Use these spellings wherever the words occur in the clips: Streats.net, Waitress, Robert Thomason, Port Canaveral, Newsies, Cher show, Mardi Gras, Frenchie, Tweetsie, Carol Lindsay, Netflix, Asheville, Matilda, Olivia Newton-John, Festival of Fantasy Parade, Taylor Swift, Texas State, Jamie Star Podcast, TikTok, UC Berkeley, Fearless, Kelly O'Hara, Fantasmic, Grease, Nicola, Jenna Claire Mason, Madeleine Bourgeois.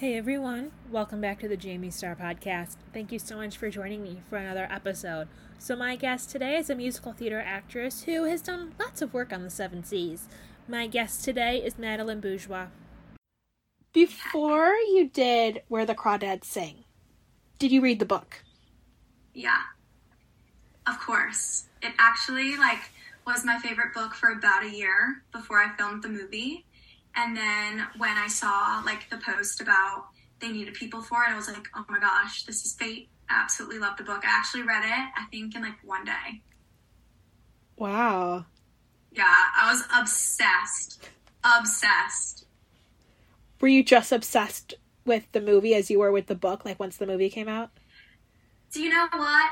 Hey everyone, welcome back to the Jamie Star Podcast. Thank you so much for joining me for another episode. So my guest today is a musical theater actress who has done lots of work on the seven seas. My guest today is Madeleine Bourgeois. Before you did Where the Crawdads Sing, did you read the book? Yeah, of course. It actually was my favorite book for about a year before I filmed the movie. And then when I saw the post about they needed people for it, I was like, oh my gosh, this is fate. I absolutely love the book. I actually read it, I think, in one day. Wow. Yeah, I was obsessed. Obsessed. Were you just obsessed with the movie as you were with the book, once the movie came out? Do you know what?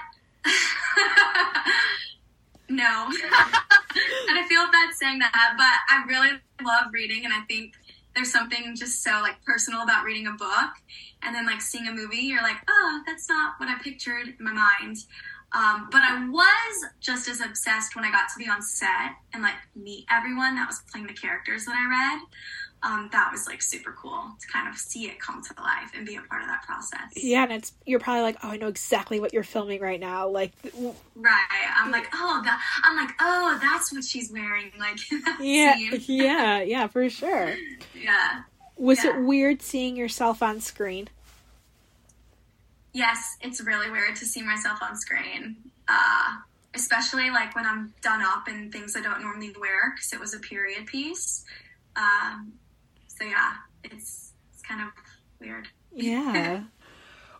No. And I feel bad saying that, but I really love reading, and I think there's something just so personal about reading a book, and then seeing a movie, you're oh, that's not what I pictured in my mind. But I was just as obsessed when I got to be on set and meet everyone that was playing the characters that I read. That was super cool to kind of see it come to life and be a part of that process. Yeah, and you're probably oh, I know exactly what you're filming right now. Right. I'm like, oh, that's what she's wearing. Yeah, scene. yeah, for sure. Yeah. Was it weird seeing yourself on screen? Yes, it's really weird to see myself on screen. Especially when I'm done up in things I don't normally wear because it was a period piece. So yeah, it's kind of weird. Yeah.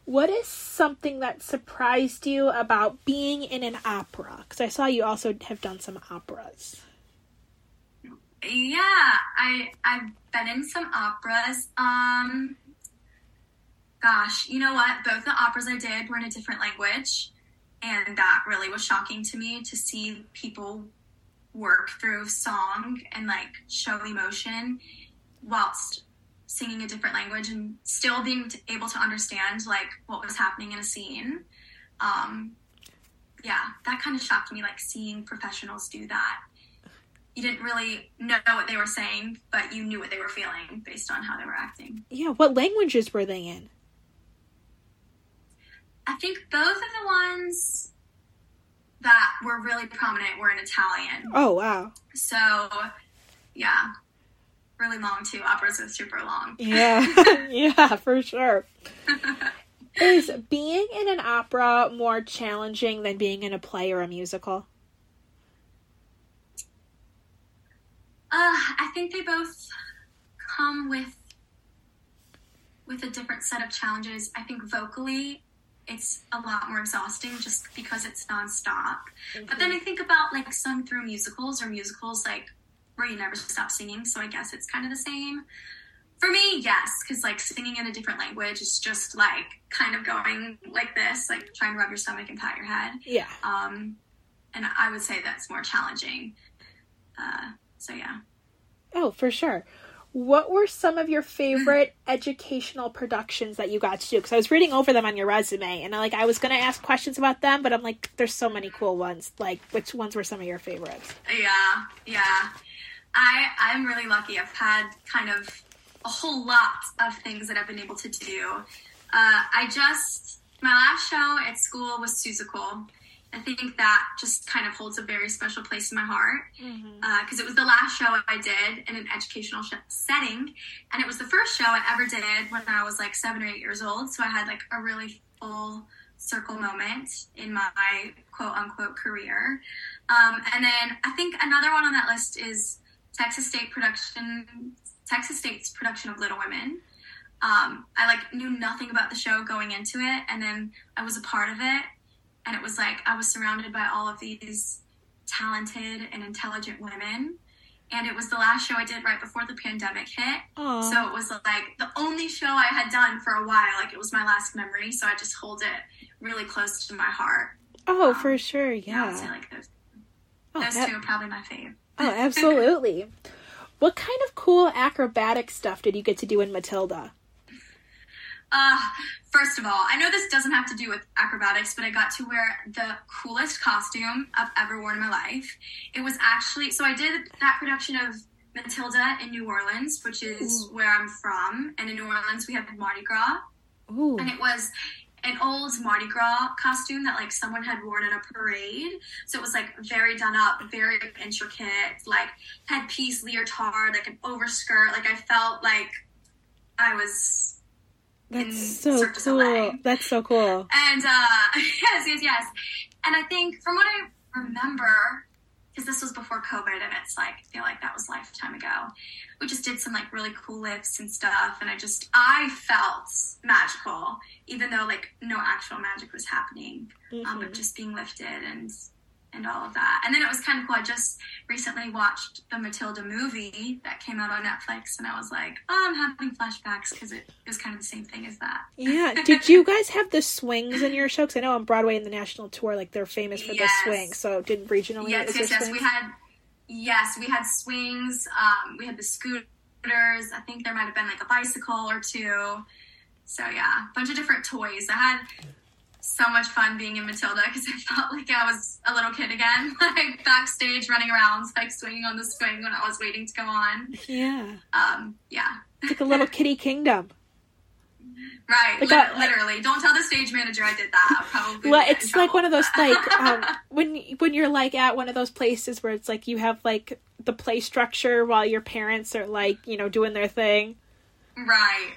What is something that surprised you about being in an opera? Because I saw you also have done some operas. Yeah, I've been in some operas. Gosh, you know what? Both the operas I did were in a different language, and that really was shocking to me to see people work through song and show emotion whilst singing a different language and still being able to understand what was happening in a scene. Yeah, that kind of shocked me, seeing professionals do that. You didn't really know what they were saying, but you knew what they were feeling based on how they were acting. Yeah, what languages were they in? I think both of the ones that were really prominent were in Italian. Oh, wow. So, yeah. Really long, too. Operas are super long. Yeah. Yeah, for sure. Is being in an opera more challenging than being in a play or a musical? I think they both come with a different set of challenges. I think vocally, it's a lot more exhausting just because it's nonstop. Mm-hmm. But then I think about sung through musicals or musicals where you never stop singing. So I guess it's kind of the same for me. Yes. Cause singing in a different language is just kind of going like this, trying to rub your stomach and pat your head. Yeah. And I would say that's more challenging. So yeah. Oh, for sure. What were some of your favorite educational productions that you got to do? Because I was reading over them on your resume, and I was going to ask questions about them, but I'm there's so many cool ones. Which ones were some of your favorites? Yeah. I'm really lucky. I've had kind of a whole lot of things that I've been able to do. My last show at school was Seussical. I think that just kind of holds a very special place in my heart because it was the last show I did in an educational setting, and it was the first show I ever did when I was 7 or 8 years old, so I had a really full circle moment in my quote-unquote career. And then I think another one on that list is Texas State's production of Little Women. I knew nothing about the show going into it, and then I was a part of it. And it was I was surrounded by all of these talented and intelligent women. And it was the last show I did right before the pandemic hit. Aww. So it was the only show I had done for a while. It was my last memory. So I just hold it really close to my heart. Oh, for sure. Yeah. I would say those two are probably my fave. Oh, absolutely. What kind of cool acrobatic stuff did you get to do in Matilda? First of all, I know this doesn't have to do with acrobatics, but I got to wear the coolest costume I've ever worn in my life. It was actually, so I did that production of Matilda in New Orleans, which is where I'm from. And in New Orleans, we have Mardi Gras. Ooh. And it was an old Mardi Gras costume that, like, someone had worn in a parade. So it was, like, very done up, very intricate, like, headpiece, leotard, like, an overskirt. Like, I felt like I was... That's so cool. And, yes. And I think, from what I remember... because this was before COVID, and it's like, I feel like that was a lifetime ago. We just did some, like, really cool lifts and stuff, and I felt magical, even though, like, no actual magic was happening, but just being lifted and all of that. And then it was kind of cool. I just recently watched the Matilda movie that came out on Netflix, and I was like, oh, I'm having flashbacks, because it was kind of the same thing as that. Yeah. Did you guys have the swings in your show? Because I know on Broadway and the National Tour, like, they're famous for the swings. So did regionally? Yes. We had swings. We had the scooters. I think there might have been, like, a bicycle or two. So, yeah, a bunch of different toys. I had... so much fun being in Matilda because I felt like I was a little kid again, like backstage running around, like swinging on the swing when I was waiting to go on. Yeah. It's like a little kitty kingdom. Right. Like literally. Don't tell the stage manager I did that. I'll probably. Well, it's like one of those, like, when you're, like, at one of those places where it's like you have, like, the play structure while your parents are, like, you know, doing their thing. Right.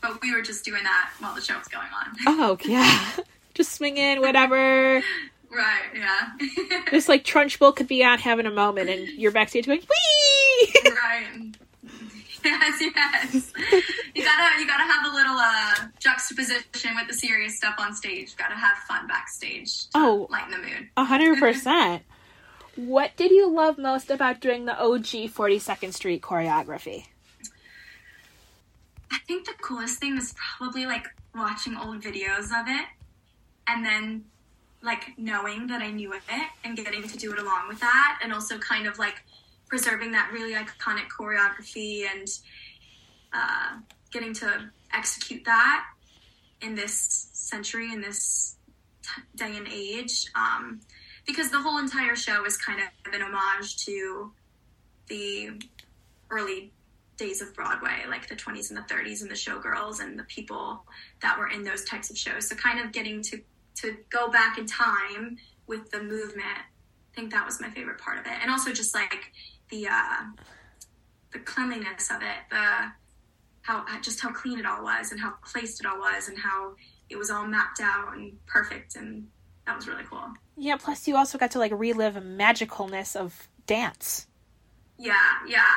But we were just doing that while the show was going on. Oh, yeah. Just swinging, whatever. Right, yeah. It's like Trunchbull could be out having a moment, and you're backstage going, whee! Right. Yes. You gotta have a little juxtaposition with the serious stuff on stage. You gotta have fun backstage to lighten the mood. 100%. What did you love most about doing the OG 42nd Street choreography? I think the coolest thing was probably, like, watching old videos of it and then, like, knowing that I knew of it and getting to do it along with that, and also kind of, like, preserving that really iconic choreography and getting to execute that in this century, in this day and age, because the whole entire show is kind of an homage to the early days of Broadway, like the 20s and the 30s and the showgirls and the people that were in those types of shows. So kind of getting to go back in time with the movement, I think that was my favorite part of it. And also just like the cleanliness of it, how clean it all was and how placed it all was and how it was all mapped out and perfect, and that was really cool. Yeah, plus you also got to like relive the magicalness of dance. Yeah,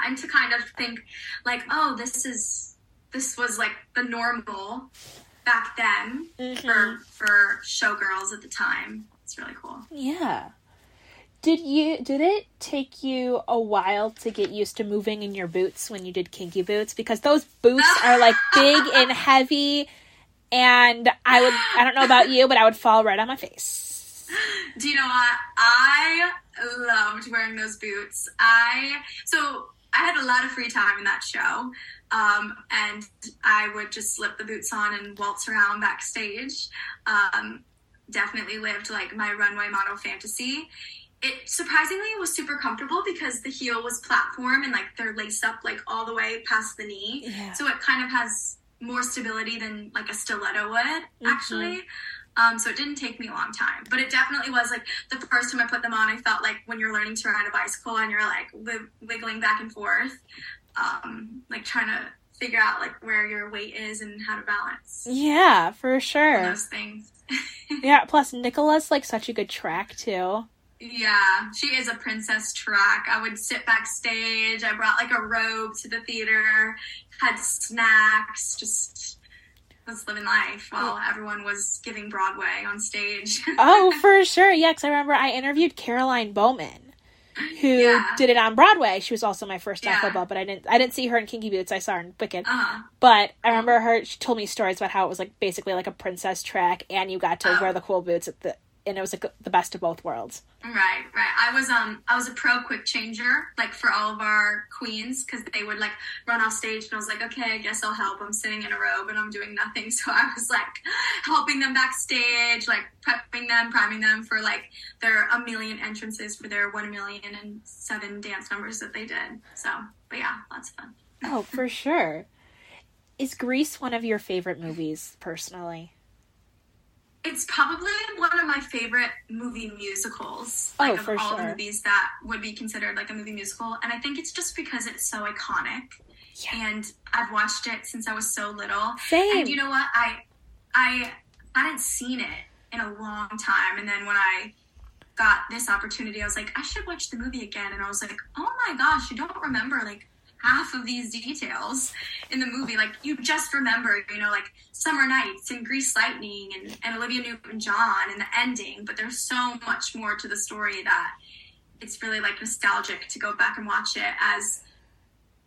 and to kind of think, like, oh, this was, like, the normal back then for showgirls at the time. It's really cool. Yeah. Did it take you a while to get used to moving in your boots when you did Kinky Boots? Because those boots are, like, big and heavy, and I don't know about you, but I would fall right on my face. Do you know what? I loved wearing those boots. I had a lot of free time in that show, and I would just slip the boots on and waltz around backstage. Definitely lived like my runway model fantasy. It surprisingly was super comfortable because the heel was platform and like they're laced up like all the way past the knee, so it kind of has more stability than like a stiletto would actually. So it didn't take me a long time, but it definitely was like the first time I put them on, I felt like when you're learning to ride a bicycle and you're like wiggling back and forth, like trying to figure out like where your weight is and how to balance. Yeah, for sure. Those things. Yeah. Plus Nicola's like such a good track too. Yeah, she is a princess track. I would sit backstage. I brought like a robe to the theater, had snacks, just was living life while everyone was giving Broadway on stage. Oh, for sure. Yeah, because I remember I interviewed Caroline Bowman, who did it on Broadway. She was also my first Afro, but I didn't see her in Kinky Boots. I saw her in Wicked. But I remember her, she told me stories about how it was like basically like a princess track, and you got to wear the cool boots at the and it was like the best of both worlds. Right, right. I was a pro quick changer, like for all of our queens, because they would like run off stage, and I was like, okay, I guess I'll help. I'm sitting in a robe and I'm doing nothing, so I was like helping them backstage, like prepping them, priming them for like their a million entrances for their 1,000,007 dance numbers that they did. So, but yeah, lots of fun. Oh, for sure. Is Grease one of your favorite movies, personally? It's probably one of my favorite movie musicals. Like, oh, for sure. Of all the movies that would be considered like a movie musical. And I think it's just because it's so iconic. Yeah. And I've watched it since I was so little. Same. And you know what? I hadn't seen it in a long time. And then when I got this opportunity, I was like, I should watch the movie again. And I was like, oh my gosh, you don't remember, like, half of these details in the movie. Like, you just remember, you know, like summer nights and Grease lightning and Olivia Newton-John and the ending, but there's so much more to the story that it's really like nostalgic to go back and watch it as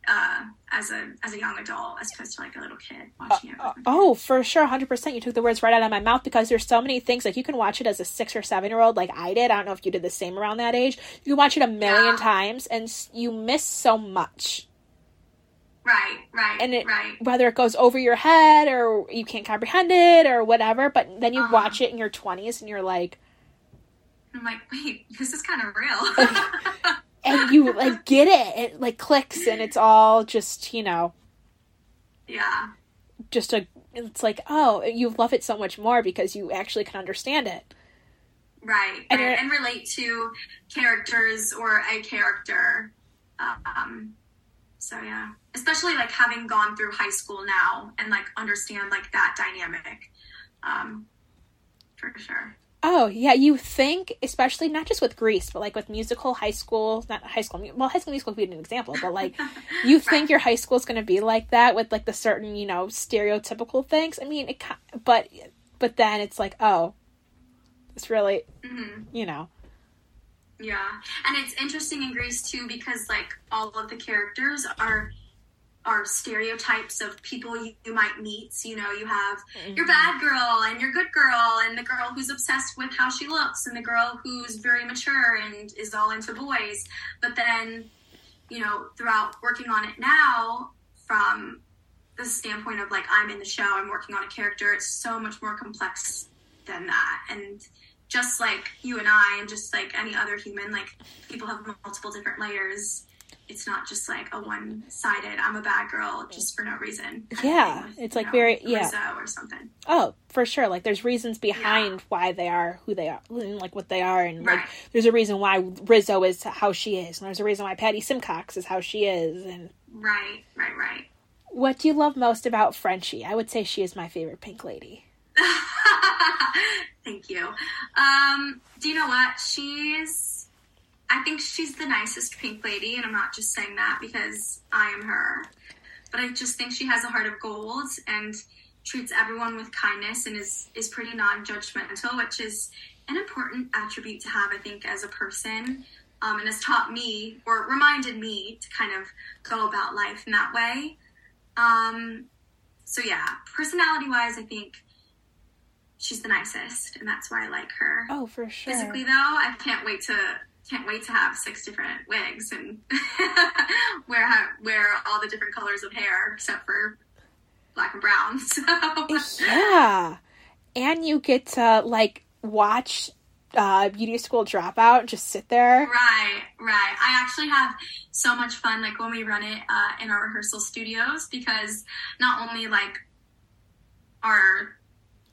a young adult as opposed to like a little kid watching it. Oh, for sure. 100%. You took the words right out of my mouth, because there's so many things, like you can watch it as a 6 or 7 year old, like I did. I don't know if you did the same around that age. You can watch it a million times and you miss so much. Right. And whether it goes over your head or you can't comprehend it or whatever, but then you watch it in your 20s and you're like... I'm like, wait, this is kind of real. And you, like, get it. It, like, clicks and it's all just, you know... Yeah. Just a... It's like, oh, you love it so much more because you actually can understand it. Right. And relate to characters or a character. So, yeah. Especially, like, having gone through high school now and, like, understand, like, that dynamic, for sure. Oh, yeah, you think, especially not just with Grease, but, like, with musical high school, High School Musical would be an example, but, like, you think your high school's going to be like that with, like, the certain, you know, stereotypical things. I mean, but then it's like, oh, it's really, you know. Yeah, and it's interesting in Grease, too, because, like, all of the characters are stereotypes of people you might meet. So, you know, you have your bad girl and your good girl and the girl who's obsessed with how she looks and the girl who's very mature and is all into boys. But then, you know, throughout working on it now, from the standpoint of, like, I'm in the show, I'm working on a character, it's so much more complex than that. And just like you and I and just like any other human, like, people have multiple different layers. It's not just like a one-sided, I'm a bad girl just for no reason. Yeah, it's like very, yeah. Or something. Oh, for sure. Like, there's reasons behind why they are who they are, like what they are. And like, there's a reason why Rizzo is how she is. And there's a reason why Patty Simcox is how she is. And Right. What do you love most about Frenchie? I would say she is my favorite pink lady. Thank you. Do you know what? I think she's the nicest pink lady, and I'm not just saying that because I am her. But I just think she has a heart of gold and treats everyone with kindness and is pretty non-judgmental, which is an important attribute to have, I think, as a person. And has taught me, or reminded me, to kind of go about life in that way. So yeah, personality-wise, I think she's the nicest, and that's why I like her. Oh, for sure. Physically, though, I can't wait to have 6 different wigs and wear all the different colors of hair except for black and brown. So. Yeah. And you get to, like, watch Beauty School Dropout and just sit there. Right. I actually have so much fun, like, when we run it in our rehearsal studios, because not only, like,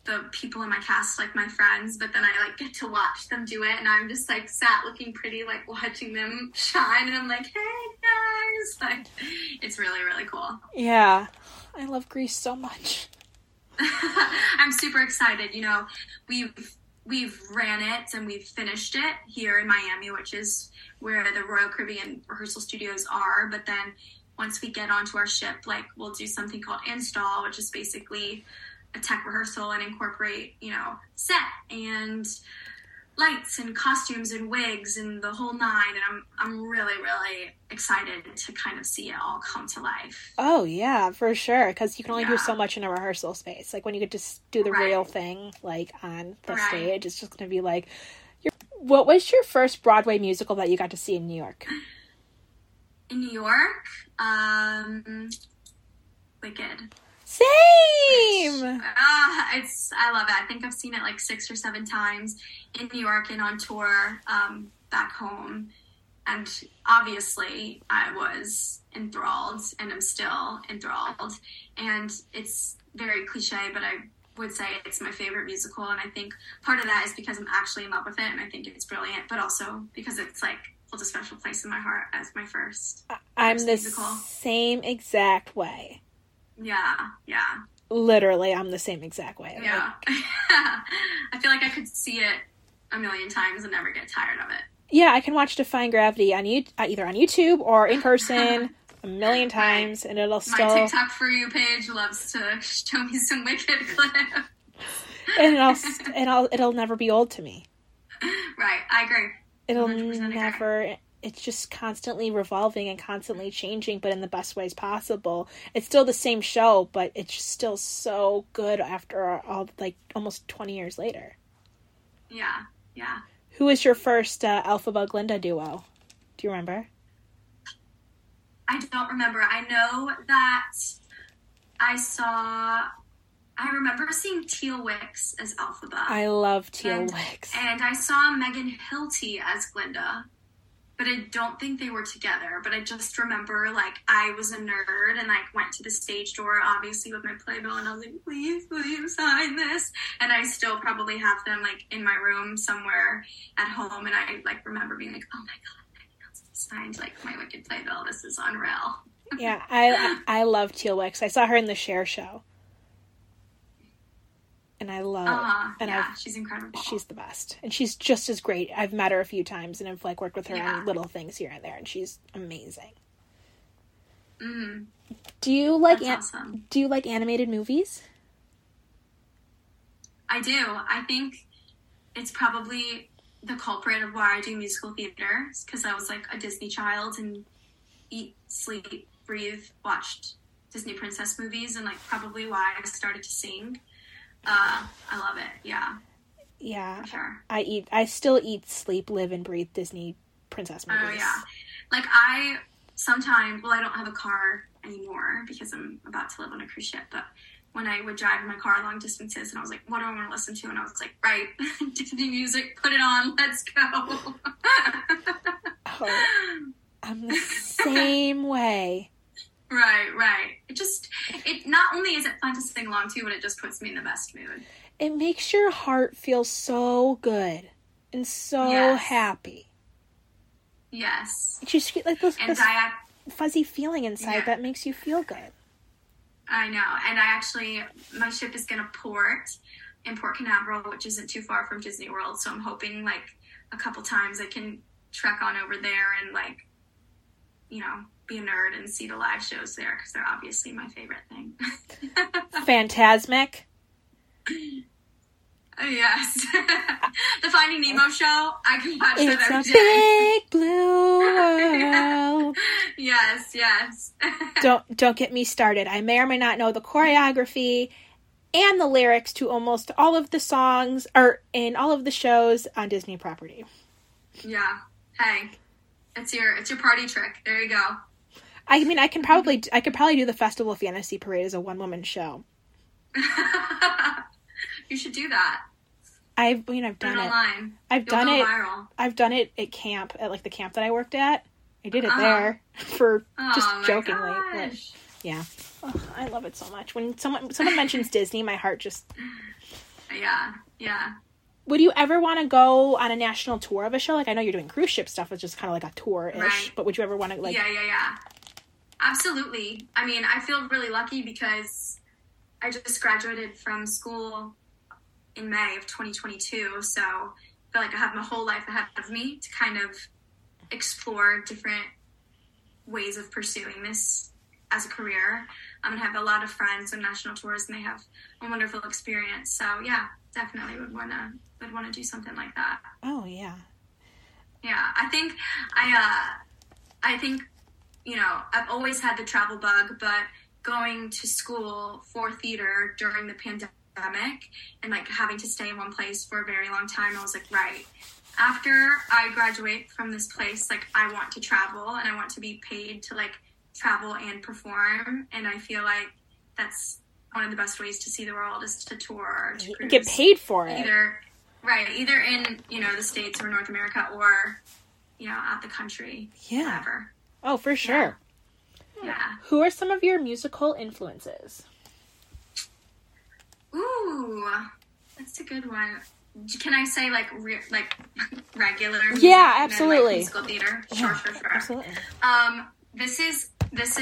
the people in my cast, like, my friends, but then I, like, get to watch them do it, and I'm just, like, sat looking pretty, like, watching them shine, and I'm like, hey, guys! Like, it's really, really cool. Yeah. I love Grease so much. I'm super excited. You know, we've ran it and we've finished it here in Miami, which is where the Royal Caribbean rehearsal studios are, but then once we get onto our ship, like, we'll do something called install, which is basically a tech rehearsal and incorporate, you know, set and lights and costumes and wigs and the whole nine, and I'm really excited to kind of see it all come to life. Oh yeah, for sure, because you can only do so much in a rehearsal space. Like when you get to do the real thing, like on the stage, it's just gonna be like. What was your first Broadway musical that you got to see in New York? In New York, Wicked. Same. I love it. I think I've seen it like 6 or 7 times in New York and on tour back home, and obviously I was enthralled, and I'm still enthralled. And it's very cliche, but I would say it's my favorite musical, and I think part of that is because I'm actually in love with it, and I think it's brilliant, but also because it's like holds a special place in my heart as my first. I'm the same exact way. Yeah. Literally, I'm the same exact way. Yeah. Like, I feel like I could see it a million times and never get tired of it. Yeah, I can watch Defying Gravity on either on YouTube or in person a million times, and it'll still... My TikTok For You page loves to show me some Wicked clips. And it'll never be old to me. Right, I agree. It'll never... Agree. It's just constantly revolving and constantly changing, but in the best ways possible. It's still the same show, but it's still so good after all, like, almost 20 years later. Yeah. Who was your first Elphaba Glinda duo? Do you remember? I don't remember. I know that I remember seeing Teal Wicks as Elphaba. I love Teal Wicks. And I saw Megan Hilty as Glinda. But I don't think they were together. But I just remember, like, I was a nerd and, like, went to the stage door, obviously, with my playbill. And I was like, please sign this. And I still probably have them, like, in my room somewhere at home. And I, like, remember being like, oh, my God, I signed, like, my Wicked playbill. This is unreal. Yeah, I love Teal Wicks. I saw her in the Cher show. And I love she's incredible. She's the best. And she's just as great. I've met her a few times, and I've, like, worked with her on little things here and there, and she's amazing. Mm. Do you like awesome. Do you like animated movies? I do. I think it's probably the culprit of why I do musical theater, because I was, like, a Disney child and eat, sleep, breathe, watched Disney princess movies, and, like, probably why I started to sing. I love it. Yeah. Sure. I still eat, sleep, live, and breathe Disney princess movies. Oh yeah. Like I sometimes, I don't have a car anymore because I'm about to live on a cruise ship, but when I would drive in my car long distances and I was like, what do I want to listen to? And I was like, right, Disney music, put it on, let's go. I'm the same way. Right. It not only is it fun to sing along to, but it just puts me in the best mood. It makes your heart feel so good and so happy. Yes. It just like this fuzzy feeling inside that makes you feel good. I know. And my ship is going to port in Port Canaveral, which isn't too far from Disney World. So I'm hoping like a couple times I can trek on over there and like, you know, be a nerd and see the live shows there because they're obviously my favorite thing. Fantasmic. Yes. The Finding Nemo show, I can watch that every day. It's a big blue world. Yes. Don't get me started. I may or may not know the choreography and the lyrics to almost all of the songs or in all of the shows on Disney property. Yeah. Hey. It's your party trick. There you go. I mean, I could probably do the Festival of Fantasy Parade as a one-woman show. You should do that. I've done it. Online. Viral. I've done it at camp, at like the camp that I worked at. I did it there for just jokingly. But, yeah. Oh, I love it so much. When someone mentions Disney, my heart just... Yeah. Would you ever want to go on a national tour of a show? Like, I know you're doing cruise ship stuff, which is kind of like a tour-ish, but would you ever want to, like... Yeah. Absolutely. I mean, I feel really lucky because I just graduated from school in May of 2022, so I feel like I have my whole life ahead of me to kind of explore different ways of pursuing this as a career and have a lot of friends on national tours, and they have a wonderful experience. So yeah, definitely would wanna do something like that. Oh yeah. Yeah, I think, you know, I've always had the travel bug, but going to school for theater during the pandemic and like having to stay in one place for a very long time, I was like, right, after I graduate from this place, like I want to travel and I want to be paid to like travel and perform. And I feel like that's one of the best ways to see the world is to tour, to cruise. Get paid for it. Either in, you know, the States or North America or, you know, out the country. Yeah. Whatever. Oh, for sure. Yeah. Who are some of your musical influences? Ooh, that's a good one. Can I say regular? Yeah, absolutely. Like musical theater. Yeah, sure. Absolutely. This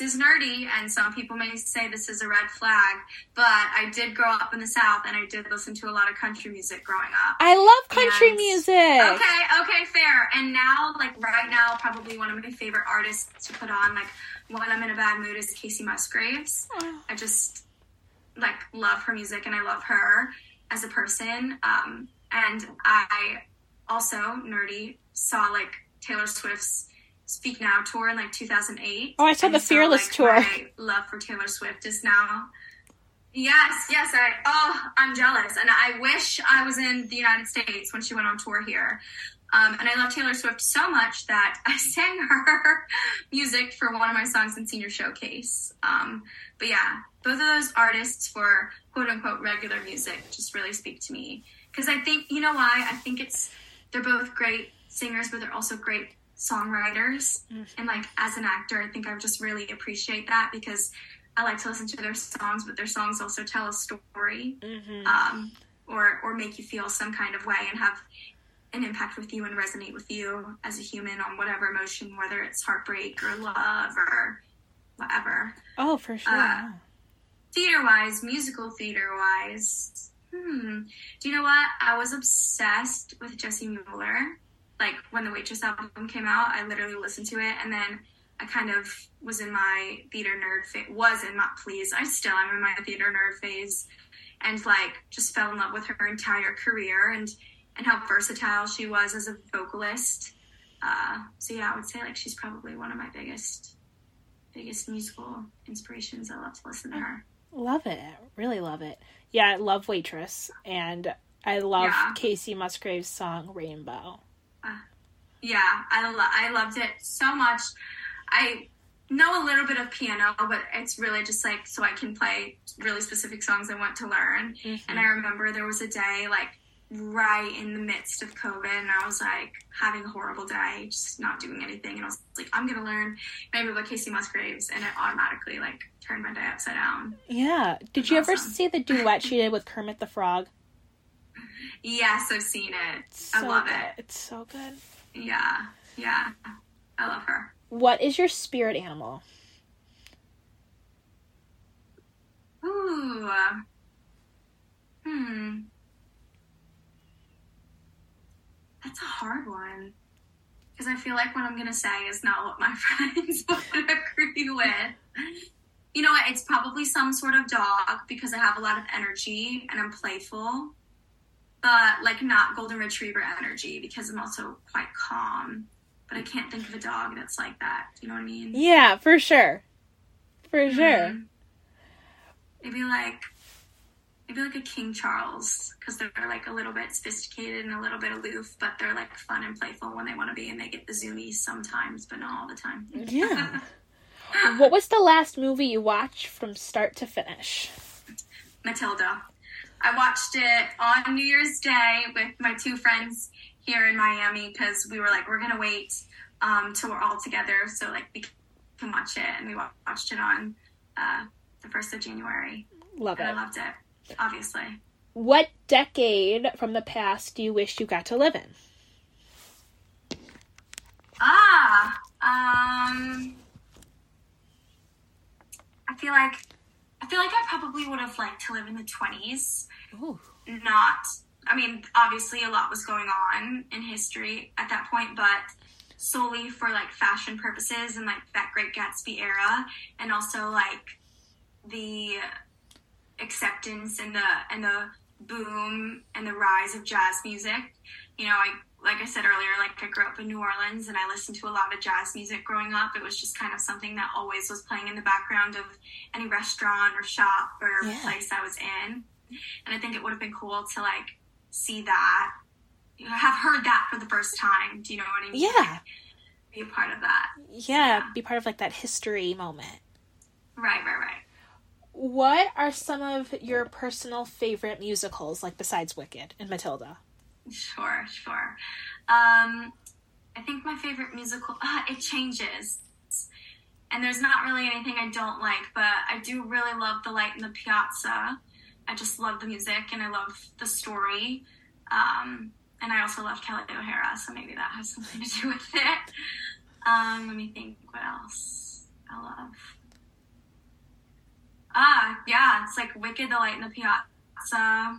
is nerdy, and some people may say this is a red flag, but I did grow up in the South, and I did listen to a lot of country music growing up. I love country music! Okay, fair. And now, like, right now, probably one of my favorite artists to put on, like, when I'm in a bad mood is Kacey Musgraves. Oh. I just, like, love her music, and I love her as a person. And I also, nerdy, saw, like, Taylor Swift's Speak Now tour in like 2008. Oh, I saw the Fearless tour. My love for Taylor Swift is now. Yes. I'm jealous, and I wish I was in the United States when she went on tour here. And I love Taylor Swift so much that I sang her music for one of my songs in Senior Showcase. But yeah, both of those artists for quote unquote regular music just really speak to me, because I think, you know why? I think they're both great singers, but they're also great songwriters, and like as an actor, I think I just really appreciate that, because I like to listen to their songs, but their songs also tell a story, or make you feel some kind of way and have an impact with you and resonate with you as a human on whatever emotion, whether it's heartbreak or love or whatever. Oh, for sure. Musical theater wise. Do you know what? I was obsessed with Jesse Mueller. Like, when the Waitress album came out, I literally listened to it, and then I kind of was in my theater nerd phase. I still am in my theater nerd phase, and, like, just fell in love with her entire career and how versatile she was as a vocalist. So, yeah, I would say, like, she's probably one of my biggest musical inspirations. I love to listen to her. Love it. Really love it. Yeah, I love Waitress, and I love Kacey Musgraves' song Rainbow. Yeah, I loved it so much. I know a little bit of piano, but it's really just like so I can play really specific songs I want to learn. And I remember there was a day like right in the midst of COVID, and I was like having a horrible day, just not doing anything, and I was like, I'm gonna learn maybe about Kacey Musgraves, and it automatically like turned my day upside down. Yeah. Did you ever see the duet she did with Kermit the Frog? Yes, I've seen it. I love it. It's so good. Yeah. I love her. What is your spirit animal? Ooh. That's a hard one. Because I feel like what I'm going to say is not what my friends would agree with. You know what? It's probably some sort of dog, because I have a lot of energy and I'm playful. But, like, not golden retriever energy, because I'm also quite calm. But I can't think of a dog that's like that. Do you know what I mean? Yeah, for sure. For sure. Maybe like a King Charles, because they're, like, a little bit sophisticated and a little bit aloof, but they're, like, fun and playful when they want to be, and they get the zoomies sometimes, but not all the time. Yeah. What was the last movie you watched from start to finish? Matilda. I watched it on New Year's Day with my two friends here in Miami, because we were like, we're going to wait till we're all together so like we can watch it. And we watched it on the 1st of January. Love it. And I loved it, obviously. What decade from the past do you wish you got to live in? I feel like I probably would have liked to live in the 20s. Ooh. Obviously a lot was going on in history at that point, but solely for like fashion purposes and like that Great Gatsby era, and also like the acceptance and the boom and the rise of jazz music. You know, like I said earlier, like I grew up in New Orleans and I listened to a lot of jazz music growing up. It was just kind of something that always was playing in the background of any restaurant or shop or place I was in. And I think it would have been cool to like see that, you know, have heard that for the first time. Do you know what I mean? Yeah. Like, be a part of that. Yeah, be part of like that history moment. Right. What are some of your personal favorite musicals, like besides Wicked and Matilda? Sure. I think my favorite musical, it changes. And there's not really anything I don't like, but I do really love The Light in the Piazza. I just love the music and I love the story. And I also love Kelly O'Hara, so maybe that has something to do with it. Let me think what else I love. It's like Wicked, The Light in the Piazza. I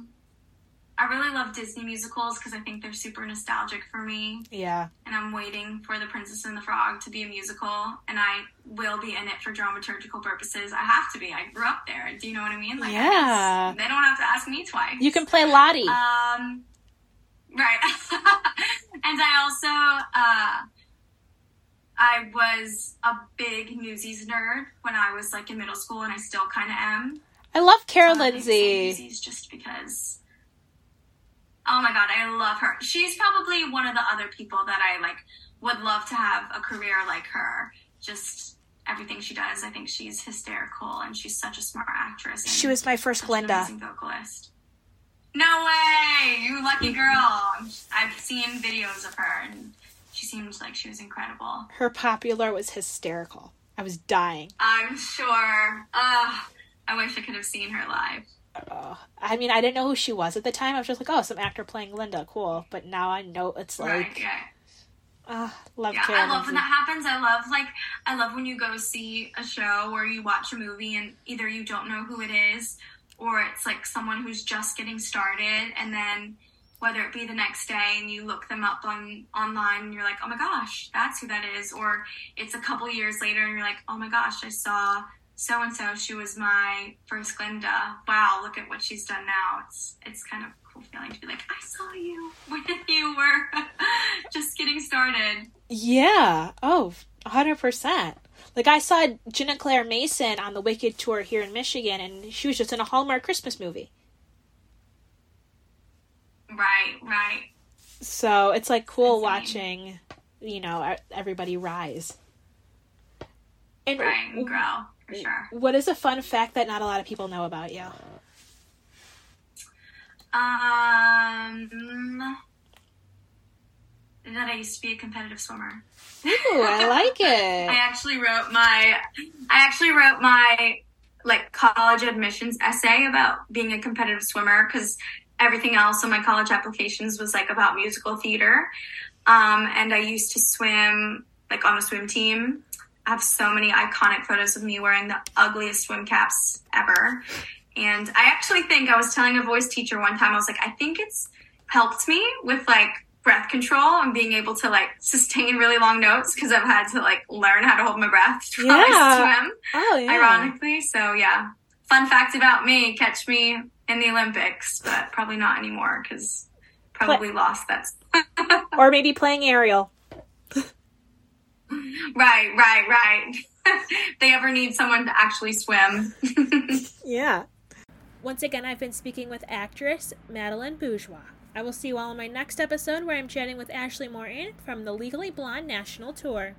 really love Disney musicals because I think they're super nostalgic for me. Yeah. And I'm waiting for The Princess and the Frog to be a musical, and I will be in it for dramaturgical purposes. I have to be. I grew up there. Do you know what I mean? Like, yeah. They don't have to ask me twice. You can play Lottie. Right. And I also, I was a big Newsies nerd when I was like in middle school, and I still kind of am. I love Carol Lindsay. Newsies just because... Oh my God, I love her. She's probably one of the other people that I like would love to have a career like her. Just everything she does, I think she's hysterical and she's such a smart actress. She was my first Glenda. Amazing vocalist. No way, you lucky girl. I've seen videos of her and she seemed like she was incredible. Her Popular was hysterical. I was dying. I'm sure. I wish I could have seen her live. I mean, I didn't know who she was at the time. I was just like, oh, some actor playing Linda, cool. But now I know it's like, Karen. I love when that happens. I love when you go see a show or you watch a movie and either you don't know who it is or it's like someone who's just getting started, and then whether it be the next day and you look them up online and you're like, oh my gosh, that's who that is. Or it's a couple years later and you're like, oh my gosh, I saw so-and-so, she was my first Glinda. Wow, look at what she's done now. It's kind of a cool feeling to be like, I saw you when you were just getting started. Yeah. Oh, 100%. Like, I saw Jenna Claire Mason on the Wicked tour here in Michigan, and she was just in a Hallmark Christmas movie. Right. So it's, like, cool watching, you know, everybody rise. And grow. For sure. What is a fun fact that not a lot of people know about you? That I used to be a competitive swimmer. Ooh, I like it. I actually wrote my like college admissions essay about being a competitive swimmer, because everything else on my college applications was like about musical theater. And I used to swim like on a swim team. I have so many iconic photos of me wearing the ugliest swim caps ever. And I actually think I was telling a voice teacher one time, I was like, I think it's helped me with like breath control and being able to like sustain really long notes, because I've had to like learn how to hold my breath while I swim, ironically. So yeah, fun fact about me, catch me in the Olympics, but probably not anymore because probably lost that. Or maybe playing aerial. Right. If they ever need someone to actually swim. Yeah. Once again, I've been speaking with actress Madeleine Bourgeois. I will see you all in my next episode, where I'm chatting with Ashley Morton from the Legally Blonde National Tour.